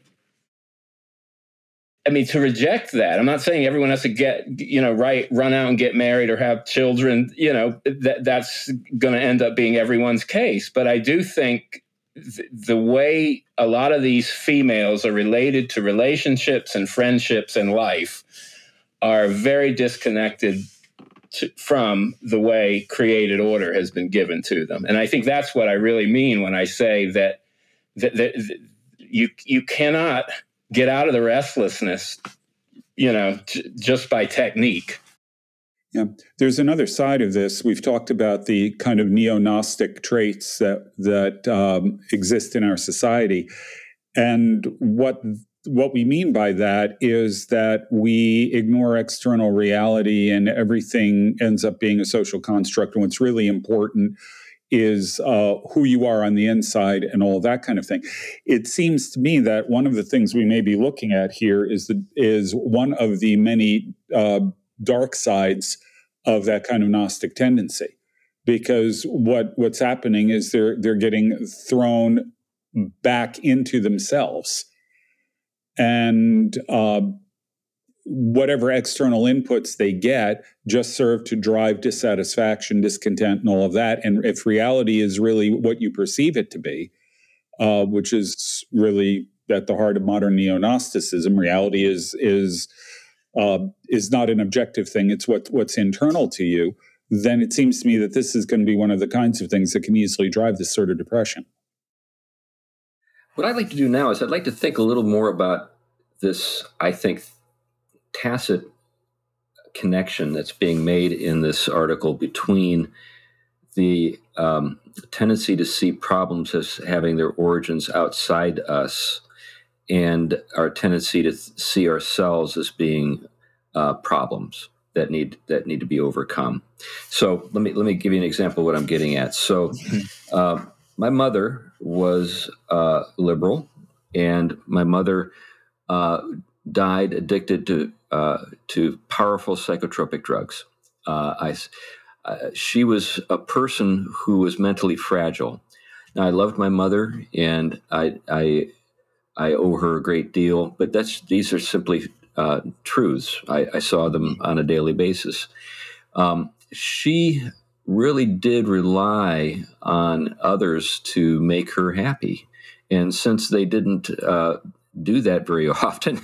I mean, to reject that. I'm not saying everyone has to get, you know, right, run out and get married or have children. You know, that that's going to end up being everyone's case. But I do think the way a lot of these females are related to relationships and friendships and life are very disconnected to, from the way created order has been given to them. And I think that's what I really mean when I say that, that, that, that you you cannot get out of the restlessness, you know, j- just by technique. Yeah, there's another side of this. We've talked about the kind of neo-Gnostic traits that that um, exist in our society, and what what we mean by that is that we ignore external reality, and everything ends up being a social construct. And what's really important is uh, who you are on the inside and all that kind of thing. It seems to me that one of the things we may be looking at here is the is one of the many Uh, dark sides of that kind of Gnostic tendency, because what what's happening is they're they're getting thrown back into themselves, and uh, whatever external inputs they get just serve to drive dissatisfaction, discontent, and all of that. And if reality is really what you perceive it to be, uh, which is really at the heart of modern neo-Gnosticism, reality is is Uh, is not an objective thing, it's what what's internal to you, then it seems to me that this is going to be one of the kinds of things that can easily drive this sort of depression. What I'd like to do now is I'd like to think a little more about this, I think, tacit connection that's being made in this article between the um, tendency to see problems as having their origins outside us and our tendency to th- see ourselves as being uh, problems that need that need to be overcome. So let me let me give you an example of what I'm getting at. So uh, my mother was uh, liberal, and my mother uh, died addicted to uh, to powerful psychotropic drugs. Uh, I uh, she was a person who was mentally fragile. Now, I loved my mother, and I I. I owe her a great deal, but that's these are simply uh, truths. I, I saw them on a daily basis. Um, she really did rely on others to make her happy, and since they didn't uh, do that very often,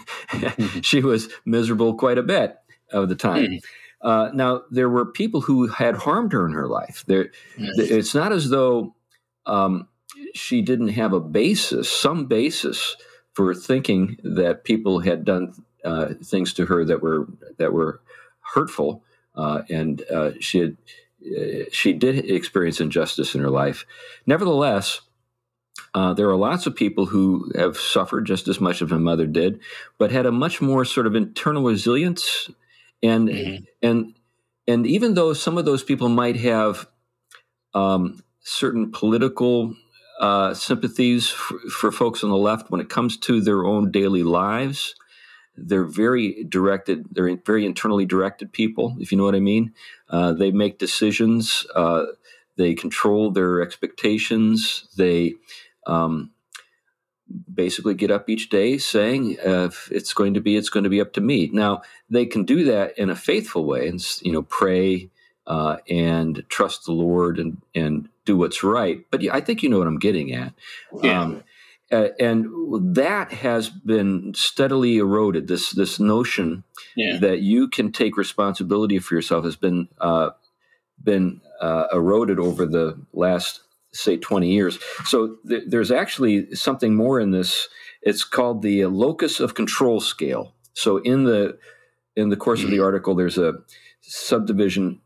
she was miserable quite a bit of the time. Uh, now, there were people who had harmed her in her life. There, yes. It's not as though Um, she didn't have a basis, some basis for thinking that people had done uh, things to her that were that were hurtful, uh, and uh, she had, uh, she did experience injustice in her life. Nevertheless, uh, there are lots of people who have suffered just as much as my mother did, but had a much more sort of internal resilience, and mm-hmm. and and even though some of those people might have um, certain political Uh, sympathies for, for folks on the left, when it comes to their own daily lives, they're very directed, they're very internally directed people, if you know what I mean. Uh, they make decisions, uh, they control their expectations, they um, basically get up each day saying, uh, if it's going to be, it's going to be up to me. Now, they can do that in a faithful way and, you know, pray, uh, and trust the Lord and, and do what's right. But yeah, I think you know what I'm getting at. Yeah. Um, Uh, and that has been steadily eroded. This this notion yeah. that you can take responsibility for yourself has been uh, been uh, eroded over the last, say, twenty years. So th- there's actually something more in this. It's called the uh, locus of control scale. So in the in the course mm-hmm. of the article, there's a subdivision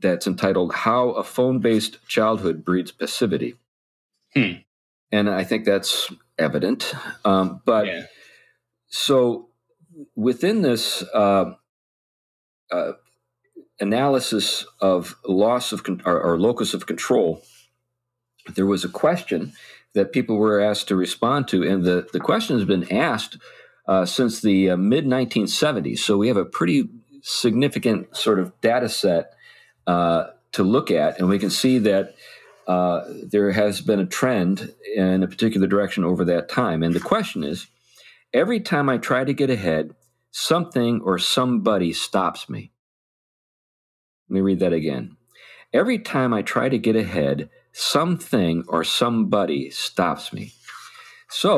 that's entitled "How a Phone-Based Childhood Breeds Passivity." Hmm. And I think that's evident. Um, but yeah. so within this uh, uh, analysis of loss of con- or, or locus of control, there was a question that people were asked to respond to. And the, the question has been asked uh, since the uh, mid nineteen seventies. So we have a pretty significant sort of data set uh, to look at. And we can see that Uh, there has been a trend in a particular direction over that time. And the question is, every time I try to get ahead, something or somebody stops me. Let me read that again. Every time I try to get ahead, something or somebody stops me. So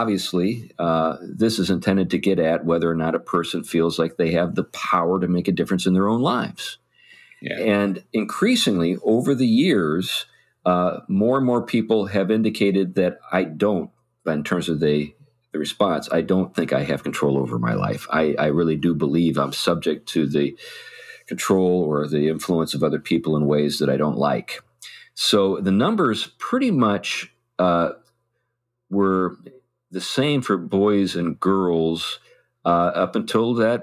obviously, uh, this is intended to get at whether or not a person feels like they have the power to make a difference in their own lives. Yeah. And increasingly over the years, Uh, more and more people have indicated that I don't, in terms of the, the response, I don't think I have control over my life. I, I really do believe I'm subject to the control or the influence of other people in ways that I don't like. So the numbers pretty much uh, were the same for boys and girls uh, up until that,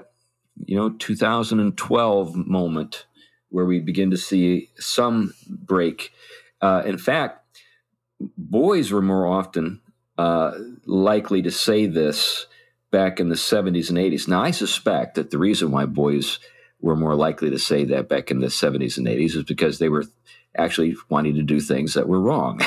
you know, two thousand twelve moment where we begin to see some break. Uh, in fact, boys were more often uh, likely to say this back in the seventies and eighties. Now, I suspect that the reason why boys were more likely to say that back in the seventies and eighties is because they were actually wanting to do things that were wrong.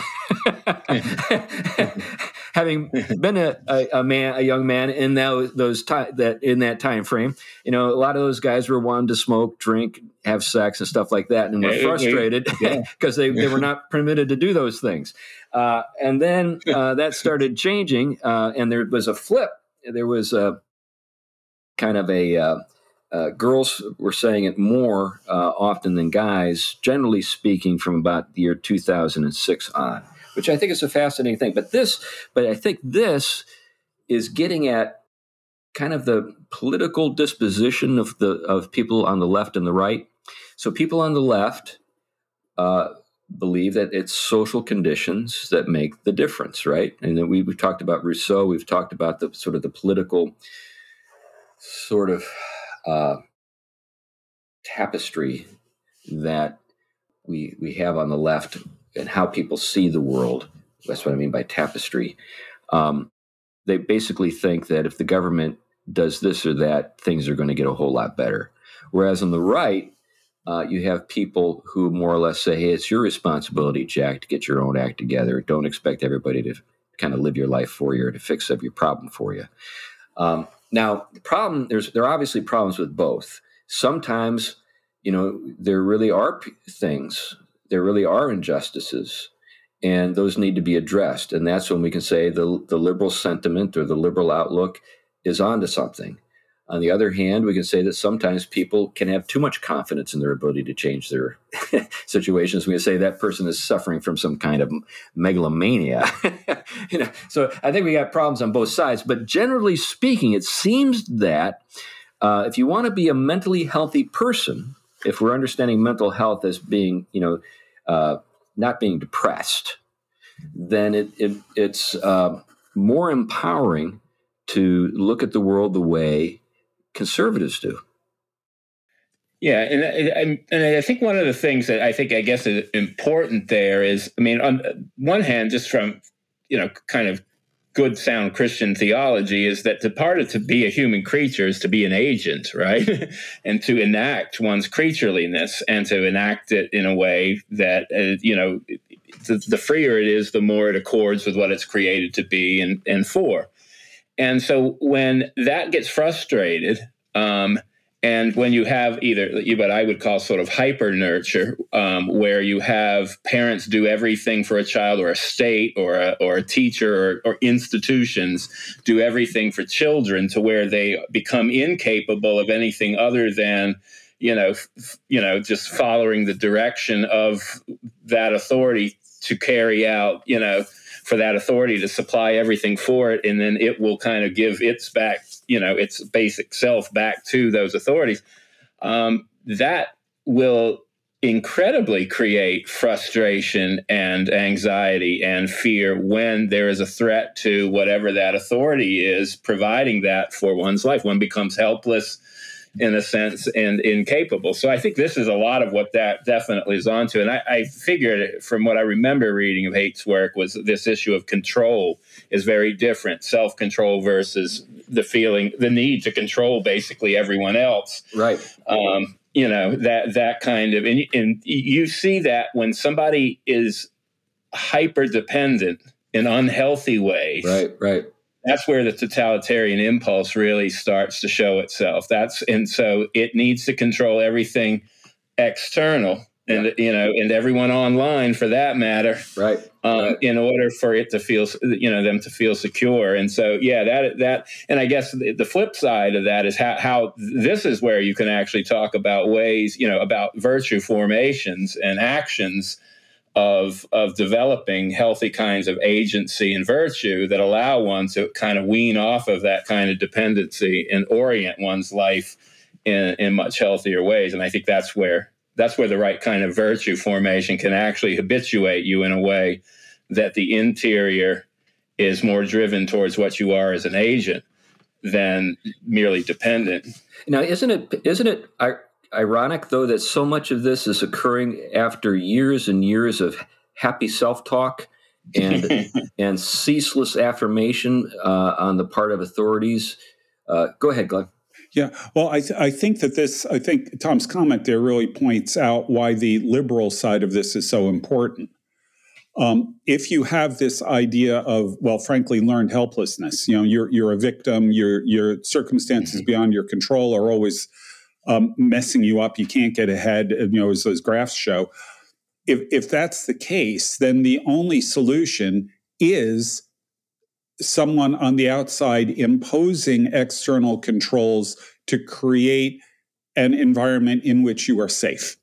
Having been a, a, a man, a young man in that, those time, that in that time frame, you know, a lot of those guys were wanting to smoke, drink, have sex, and stuff like that, and were frustrated because yeah. they, they were not permitted to do those things. Uh, and then uh, that started changing, uh, and there was a flip. There was a kind of a uh, uh, girls were saying it more uh, often than guys, generally speaking, from about the year two thousand six on. Which I think is a fascinating thing. But this, but I think this is getting at kind of the political disposition of the of people on the left and the right. So people on the left uh, believe that it's social conditions that make the difference, right? And then we, we've talked about Rousseau. We've talked about the sort of the political sort of uh, tapestry that we we have on the left. And how people see the world. That's what I mean by tapestry. Um, they basically think that if the government does this or that, things are going to get a whole lot better. Whereas on the right, uh, you have people who more or less say, hey, it's your responsibility, Jack, to get your own act together. Don't expect everybody to kind of live your life for you or to fix up your problem for you. Um, now, the problem, there's, there are obviously problems with both. Sometimes, you know, there really are p- things there really are injustices, and those need to be addressed. And that's when we can say the, the liberal sentiment or the liberal outlook is onto something. On the other hand, we can say that sometimes people can have too much confidence in their ability to change their situations. We can say that person is suffering from some kind of megalomania. You know, so I think we got problems on both sides. But generally speaking, it seems that uh, if you want to be a mentally healthy person, if we're understanding mental health as being, you know, Uh, not being depressed, then it, it it's uh, more empowering to look at the world the way conservatives do. Yeah, and and, and I think one of the things that I think I guess is important there is, I mean, on one hand, just from, you know, kind of good sound Christian theology is that the part of to be a human creature is to be an agent, right? And to enact one's creatureliness and to enact it in a way that, uh, you know, the, the freer it is, the more it accords with what it's created to be and, and for. And so when that gets frustrated, um, And when you have either what I would call sort of hyper nurture, um, where you have parents do everything for a child, or a state or a, or a teacher or, or institutions do everything for children to where they become incapable of anything other than, you know, f- you know, just following the direction of that authority to carry out, you know, for that authority to supply everything for it. And then it will kind of give its back, you know, its basic self back to those authorities. Um, that will incredibly create frustration and anxiety and fear when there is a threat to whatever that authority is providing that for one's life. One becomes helpless in a sense and incapable. So I think this is a lot of what that definitely is onto. And I, I figured from what I remember reading of Haidt's work was this issue of control is very different. Self-control versus the feeling, the need to control basically everyone else. Right. Um, you know, that, that kind of, and, and you see that when somebody is hyper-dependent in unhealthy ways. Right, right. That's where the totalitarian impulse really starts to show itself. That's and so it needs to control everything external, and yeah. you know, and everyone online for that matter, right. Um, right? In order for it to feel, you know, them to feel secure. And so, yeah, that that, and I guess the flip side of that is how how this is where you can actually talk about ways, you know, about virtue formations and actions of of developing healthy kinds of agency and virtue that allow one to kind of wean off of that kind of dependency and orient one's life in, in much healthier ways. And I think that's where that's where the right kind of virtue formation can actually habituate you in a way that the interior is more driven towards what you are as an agent than merely dependent. Now, isn't it isn't it I ironic, though, that so much of this is occurring after years and years of happy self-talk and and ceaseless affirmation uh, on the part of authorities? Uh, go ahead, Glenn. Yeah, well, I th- I think that this, I think Tom's comment there really points out why the liberal side of this is so important. Um, if you have this idea of, well, frankly, learned helplessness, you know, you're you're a victim, your your circumstances beyond your control are always Um, messing you up, you can't get ahead, you know, as those graphs show. If if that's the case, then the only solution is someone on the outside imposing external controls to create an environment in which you are safe.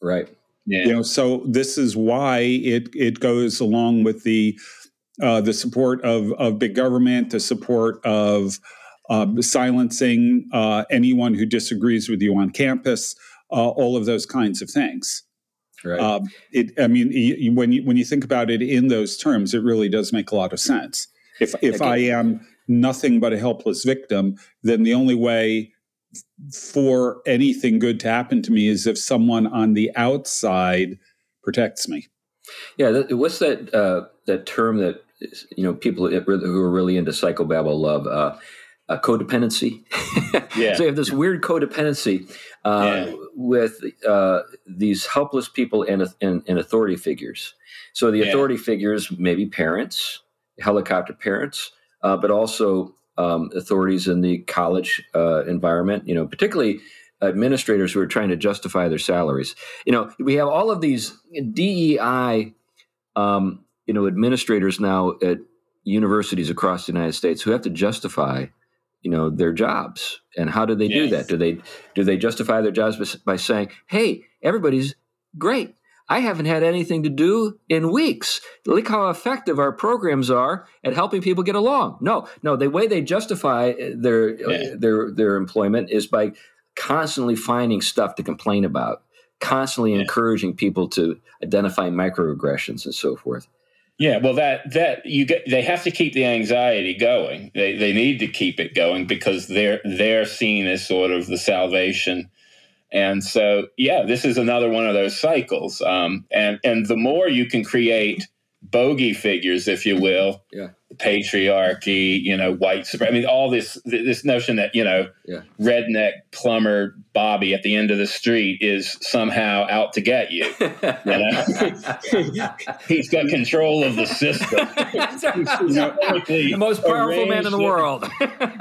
Right. Yeah. You know, so this is why it it goes along with the uh, the support of of big government, the support of Uh, silencing uh, anyone who disagrees with you on campus, uh, all of those kinds of things. Right. Uh, it, I mean, y- when you when you think about it in those terms, it really does make a lot of sense. If if Again, I am nothing but a helpless victim, then the only way for anything good to happen to me is if someone on the outside protects me. Yeah. That, what's that uh, that term that, you know, people who are really into psychobabble love? Uh, Uh, codependency. Yeah. So you have this weird codependency uh, yeah. with uh, these helpless people and, and, and authority figures. So the yeah. authority figures may be parents, helicopter parents, uh, but also um, authorities in the college uh, environment, you know, particularly administrators who are trying to justify their salaries. You know, we have all of these D E I, um, you know, administrators now at universities across the United States who have to justify, you know, their jobs. And how do they yes. do that? Do they do they justify their jobs by saying, hey, everybody's great. I haven't had anything to do in weeks. Look how effective our programs are at helping people get along. No, no, the way they justify their yeah. uh, their their employment is by constantly finding stuff to complain about, constantly yeah. encouraging people to identify microaggressions and so forth. Yeah, well, that that you get, they have to keep the anxiety going. They they need to keep it going because they're they're seen as sort of the salvation, and so yeah, this is another one of those cycles. Um, and and the more you can create bogey figures, if you will, yeah. patriarchy, you know, white supremacy, I mean, all this this notion that, you know, yeah. redneck plumber Bobby at the end of the street is somehow out to get you. You know? He's got control of the system. The most powerful man in the world.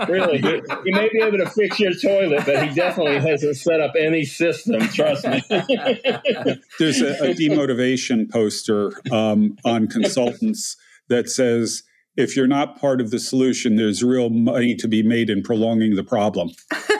Really, he, he may be able to fix your toilet, but he definitely hasn't set up any system, trust me. There's a, a demotivation poster um, on consultants that says, if you're not part of the solution, there's real money to be made in prolonging the problem.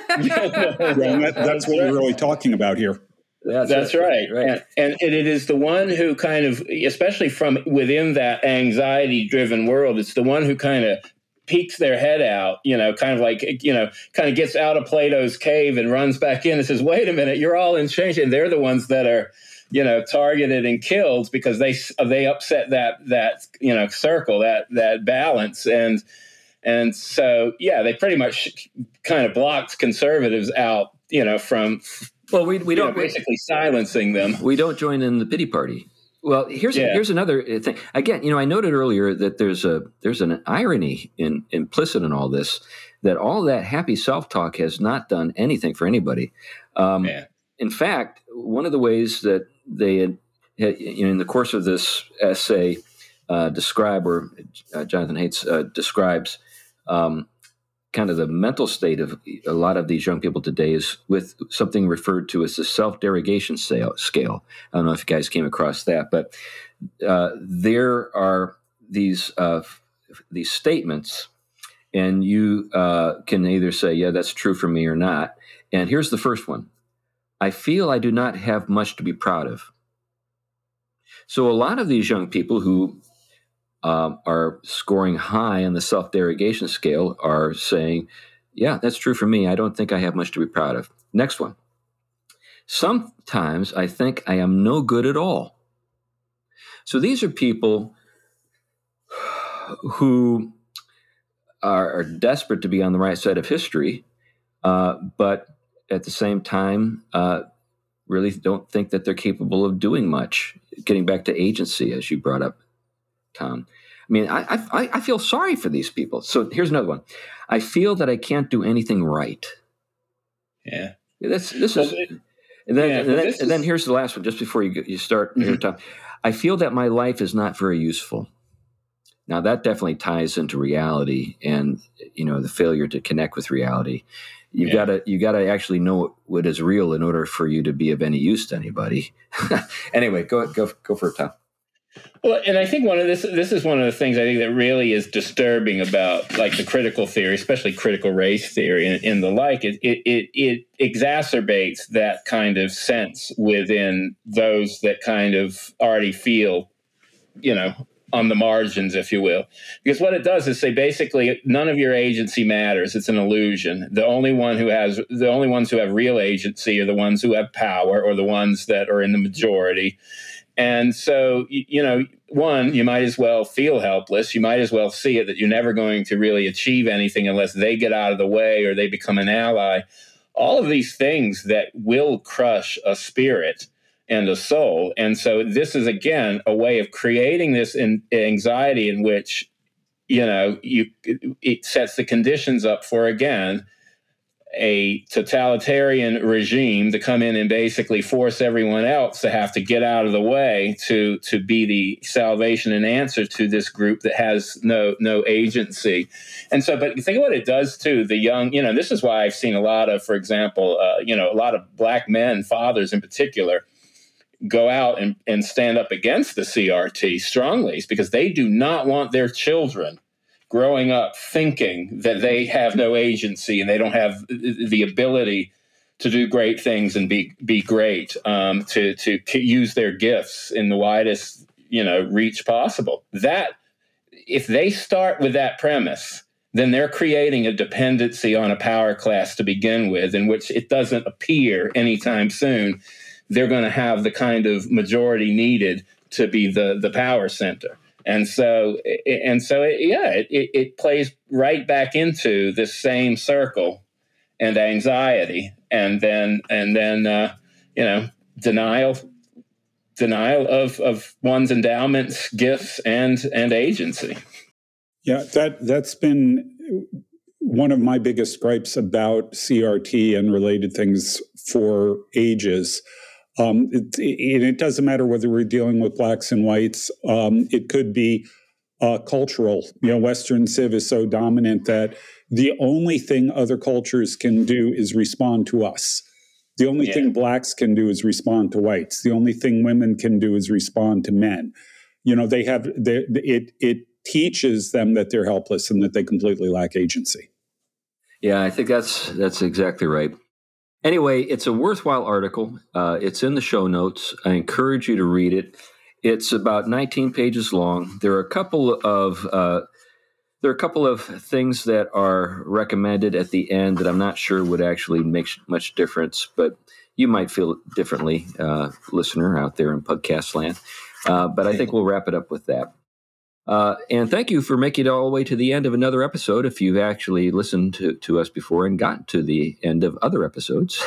that, that's what we're really talking about here. That's, that's right. right. And, and it is the one who kind of, especially from within that anxiety-driven world, it's the one who kind of peeks their head out, you know, kind of like, you know, kind of gets out of Plato's cave and runs back in and says, wait a minute, you're all in change. And they're the ones that are, you know, targeted and killed because they they upset that that you know circle, that that balance, and and so yeah, they pretty much kind of blocked conservatives out, you know, from well, we we don't know, basically we, silencing them. We don't join in the pity party. Well, here's yeah. here's another thing. Again, you know, I noted earlier that there's a there's an irony in, implicit in all this, that all that happy self-talk has not done anything for anybody. Um, yeah. In fact, one of the ways that they had, had, you know, in the course of this essay, uh, describe or uh, Jonathan Haidt uh, describes um, kind of the mental state of a lot of these young people today is with something referred to as the self-derogation scale. I don't know if you guys came across that, but uh, there are these uh, these statements, and you uh, can either say, yeah, that's true for me or not. And here's the first one. I feel I do not have much to be proud of. So a lot of these young people who um, are scoring high on the self-derogation scale are saying, yeah, that's true for me. I don't think I have much to be proud of. Next one. Sometimes I think I am no good at all. So these are people who are, are desperate to be on the right side of history, uh, but at the same time, uh, really don't think that they're capable of doing much. Getting back to agency, as you brought up, Tom. I mean, I, I, I feel sorry for these people. So here's another one. I feel that I can't do anything right. Yeah. That's, this is, and then, yeah, and, then, this is... and then here's the last one, just before you, you start, mm-hmm. here, Tom. I feel that my life is not very useful. Now, that definitely ties into reality and, you know, the failure to connect with reality. You've yeah. got to you got to actually know what is real in order for you to be of any use to anybody. Anyway, go go go for it, Tom. Well, and I think one of this this is one of the things I think that really is disturbing about like the critical theory, especially critical race theory and, and the like. It, it it it exacerbates that kind of sense within those that kind of already feel, you know, on the margins, if you will. Because what it does is say, basically, none of your agency matters. It's an illusion. The only one who has, the only ones who have real agency are the ones who have power or the ones that are in the majority. And so, you, you know, one, you might as well feel helpless. You might as well see it that you're never going to really achieve anything unless they get out of the way or they become an ally. All of these things that will crush a spirit and a soul. And so this is, again, a way of creating this in, anxiety in which, you know, you it sets the conditions up for, again, a totalitarian regime to come in and basically force everyone else to have to get out of the way to to be the salvation and answer to this group that has no no agency. And so, but think of what it does to the young, you know, this is why I've seen a lot of, for example, uh, you know, a lot of black men, fathers in particular, go out and, and stand up against the C R T strongly, because they do not want their children growing up thinking that they have no agency and they don't have the ability to do great things and be be great, um, to to use their gifts in the widest, you know, reach possible. That if they start with that premise, then they're creating a dependency on a power class to begin with, in which it doesn't appear anytime soon they're going to have the kind of majority needed to be the, the power center. And so, and so it, yeah, it, it plays right back into this same circle and anxiety. And then, and then uh, you know, denial, denial of, of one's endowments, gifts, and, and agency. Yeah, that, that's been one of my biggest gripes about C R T and related things for ages. Um, it, it, it doesn't matter whether we're dealing with blacks and whites. Um, it could be uh, cultural. You know, Western Civ is so dominant that the only thing other cultures can do is respond to us. The only yeah. thing blacks can do is respond to whites. The only thing women can do is respond to men. You know, they have they, it. It teaches them that they're helpless and that they completely lack agency. Yeah, I think that's that's exactly right. Anyway, it's a worthwhile article. Uh, it's in the show notes. I encourage you to read it. It's about nineteen pages long. There are a couple of uh, there are a couple of things that are recommended at the end that I'm not sure would actually make much difference, but you might feel differently, uh, listener out there in podcast land. Uh, but I think we'll wrap it up with that. Uh, and thank you for making it all the way to the end of another episode. If you've actually listened to, to us before and gotten to the end of other episodes.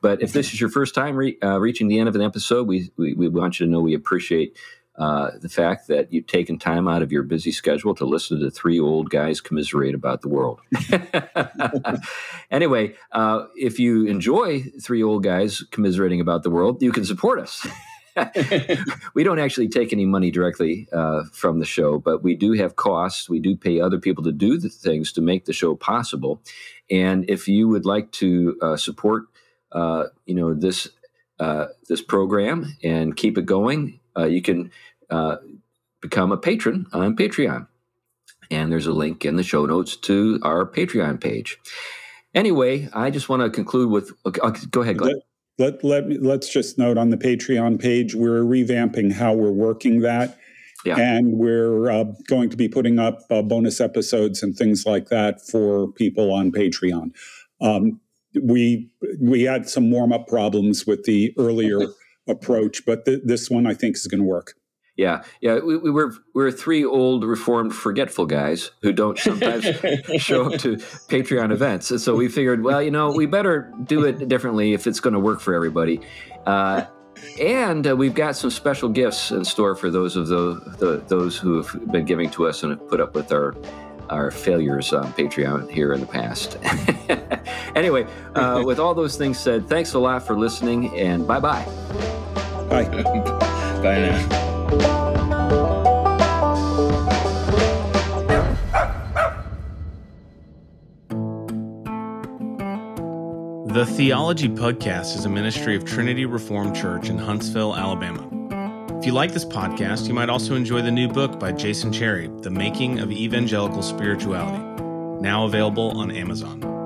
But if this is your first time re, uh, reaching the end of an episode, we, we, we want you to know we appreciate uh, the fact that you've taken time out of your busy schedule to listen to three old guys commiserate about the world. Anyway, uh, if you enjoy three old guys commiserating about the world, you can support us. We don't actually take any money directly uh, from the show, but we do have costs. We do pay other people to do the things to make the show possible. And if you would like to uh, support, uh, you know, this uh, this program and keep it going, uh, you can uh, become a patron on Patreon. And there's a link in the show notes to our Patreon page. Anyway, I just want to conclude with. Okay, okay, go ahead, Glenn. Let, let me, let's just note on the Patreon page, we're revamping how we're working that. Yeah. And we're uh, going to be putting up uh, bonus episodes and things like that for people on Patreon. Um, we we had some warm-up problems with the earlier approach, but th- this one I think is going to work. Yeah, yeah, we, we were we're three old, reformed, forgetful guys who don't sometimes show up to Patreon events. And so we figured, well, you know, we better do it differently if it's going to work for everybody. Uh, and uh, we've got some special gifts in store for those of the, the those who have been giving to us and have put up with our our failures on Patreon here in the past. Anyway, uh, with all those things said, thanks a lot for listening, and bye-bye. Bye. Bye now. The Theology Podcast is a ministry of Trinity Reformed Church in Huntsville, Alabama. If you like this podcast, you might also enjoy the new book by Jason Cherry, The Making of Evangelical Spirituality, now available on Amazon.